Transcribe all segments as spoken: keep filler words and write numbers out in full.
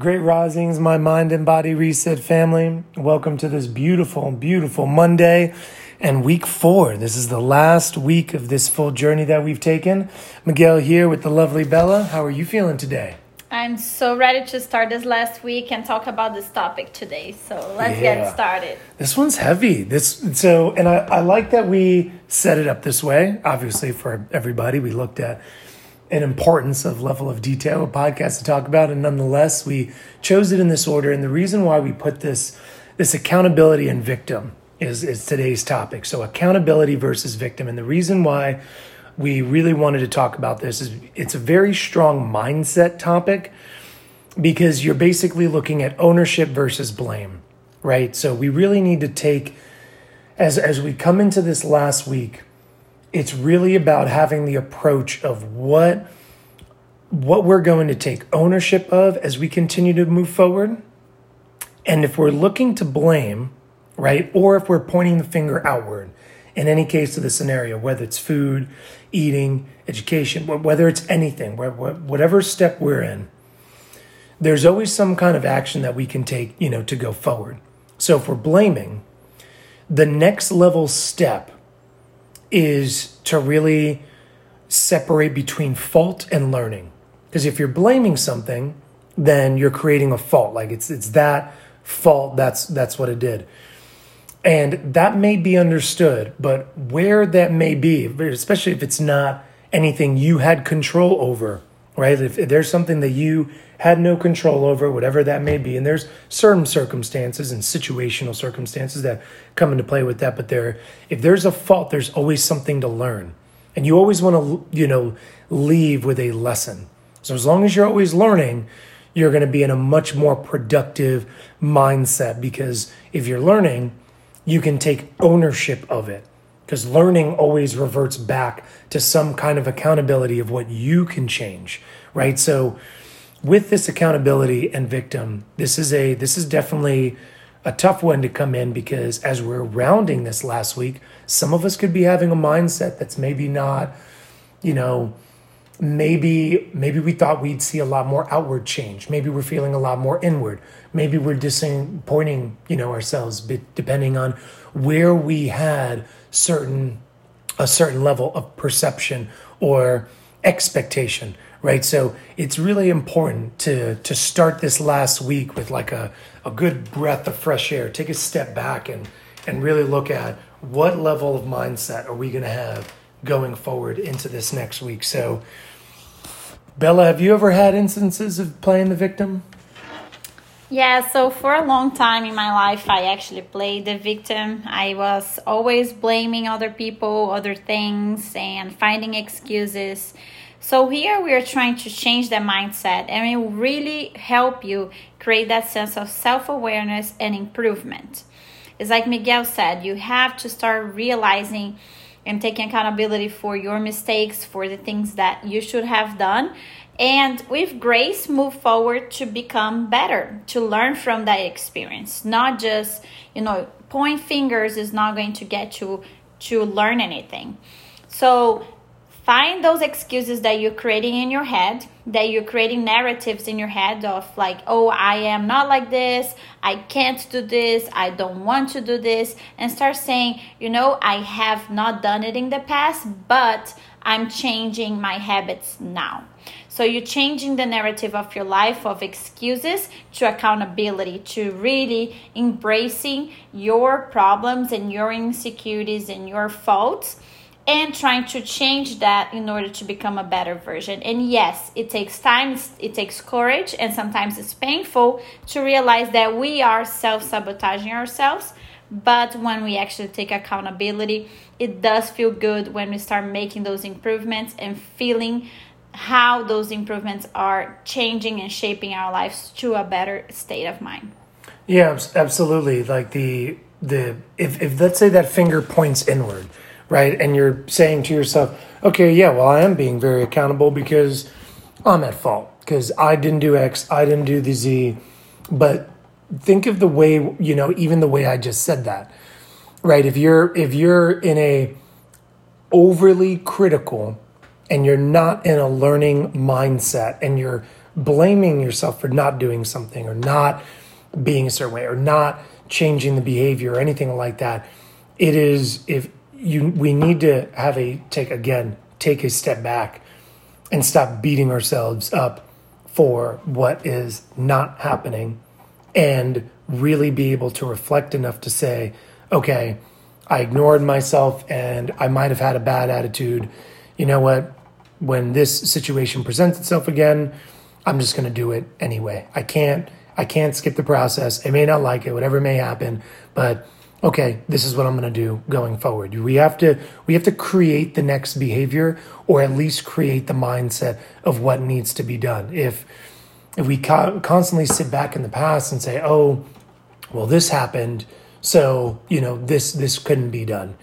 Great risings, my mind and body reset family. Welcome to this beautiful, beautiful Monday and week four. This is the last week of this full journey that we've taken. Miguel here with the lovely Bella. How are you feeling today? I'm so ready to start this last week and talk about this topic today. So let's yeah. get started. This one's heavy. This so, and I, I like that we set it up this way. Obviously, for everybody, we looked at an importance of level of detail, a podcast to talk about. And nonetheless, we chose it in this order. And the reason why we put this, this accountability and victim is, is today's topic. So accountability versus victim. And the reason why we really wanted to talk about this is it's a very strong mindset topic because you're basically looking at ownership versus blame, right? So we really need to take, as, as we come into this last week, it's really about having the approach of what, what we're going to take ownership of as we continue to move forward. And if we're looking to blame, right, or if we're pointing the finger outward, in any case of the scenario, whether it's food, eating, education, whether it's anything, whatever step we're in, there's always some kind of action that we can take, you know, to go forward. So if we're blaming, the next level step is to really separate between fault and learning. Because if you're blaming something, then you're creating a fault. Like it's it's that fault, that's that's what it did. And that may be understood, but where that may be, especially if it's not anything you had control over, right? If there's something that you had no control over, whatever that may be, and there's certain circumstances and situational circumstances that come into play with that, but there, if there's a fault, there's always something to learn. And you always want to, you know, leave with a lesson. So as long as you're always learning, you're going to be in a much more productive mindset, because if you're learning, you can take ownership of it, because learning always reverts back to some kind of accountability of what you can change, right? So with this accountability and victim, this is a this is definitely a tough one to come in, because as we're rounding this last week, some of us could be having a mindset that's maybe not, you know, maybe maybe we thought we'd see a lot more outward change. Maybe we're feeling a lot more inward. Maybe we're disappointing, you know, ourselves, depending on where we had certain a certain level of perception or expectation, right? So it's really important to to start this last week with like a, a good breath of fresh air. Take a step back and and really look at what level of mindset are we going to have going forward into this next week. So Bella, have you ever had instances of playing the victim? Yeah, so for a long time in my life, I actually played the victim. I was always blaming other people, other things, and finding excuses. So here we are trying to change the mindset, and it will really help you create that sense of self-awareness and improvement. It's like Miguel said, you have to start realizing and taking accountability for your mistakes, for the things that you should have done. And with grace, move forward to become better, to learn from that experience. Not just, you know, point fingers is not going to get you to learn anything. So find those excuses that you're creating in your head, that you're creating narratives in your head of like, oh, I am not like this, I can't do this, I don't want to do this, and start saying, you know, I have not done it in the past, but I'm changing my habits now. So you're changing the narrative of your life of excuses to accountability, to really embracing your problems and your insecurities and your faults, and trying to change that in order to become a better version. And yes, it takes time, it takes courage, and sometimes it's painful to realize that we are self-sabotaging ourselves. But when we actually take accountability, it does feel good when we start making those improvements and feeling how those improvements are changing and shaping our lives to a better state of mind. Yeah, absolutely. Like the, the if, if let's say that finger points inward, right? And you're saying to yourself, okay, yeah, well, I am being very accountable because I'm at fault, because I didn't do X, I didn't do the Z. But think of the way, you know, even the way I just said that, right? If you're if you're in a overly critical and you're not in a learning mindset and you're blaming yourself for not doing something or not being a certain way or not changing the behavior or anything like that. It is if you we need to have a take again, take a step back and stop beating ourselves up for what is not happening and really be able to reflect enough to say, okay, I ignored myself and I might have had a bad attitude. You know what? When this situation presents itself again, I'm just going to do it anyway. I can't I can't skip the process. I may not like it, whatever may happen, but okay, this is what I'm going to do going forward. We have to we have to create the next behavior, or at least create the mindset of what needs to be done. If if we co- constantly sit back in the past and say, "Oh, well, this happened, so you know this this couldn't be done,"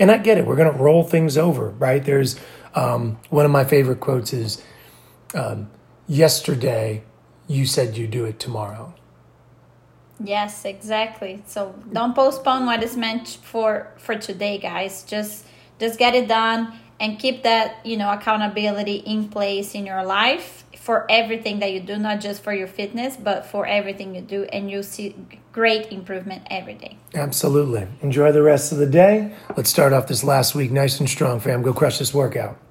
and I get it, we're going to roll things over, right? There's um, one of my favorite quotes is, um, "Yesterday, you said you do it tomorrow." Yes, exactly. So don't postpone what is meant for, for today, guys. Just just get it done and keep that, you know, accountability in place in your life for everything that you do, not just for your fitness, but for everything you do, and you'll see great improvement every day. Absolutely. Enjoy the rest of the day. Let's start off this last week nice and strong, fam. Go crush this workout.